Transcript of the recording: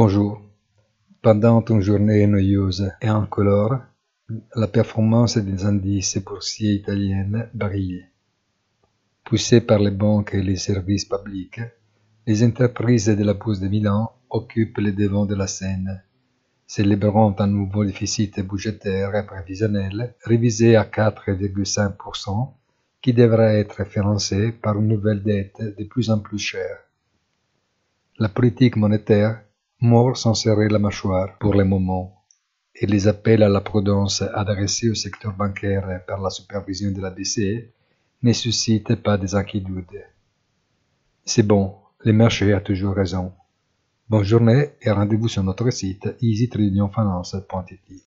Bonjour. Pendant une journée noieuse et incolore, la performance des indices boursiers italiens brille. Poussés par les banques et les services publics, les entreprises de la Bourse de Milan occupent les devants de la scène, célébrant un nouveau déficit budgétaire et prévisionnel révisé à 4,5% qui devra être financé par une nouvelle dette de plus en plus chère. La politique monétaire mord sans serrer la mâchoire pour le moment, et les appels à la prudence adressés au secteur bancaire par la supervision de la BCE ne suscitent pas des inquiétudes. C'est bon, le marché a toujours raison. Bonne journée et rendez-vous sur notre site EasyTradeUnionFinance.it.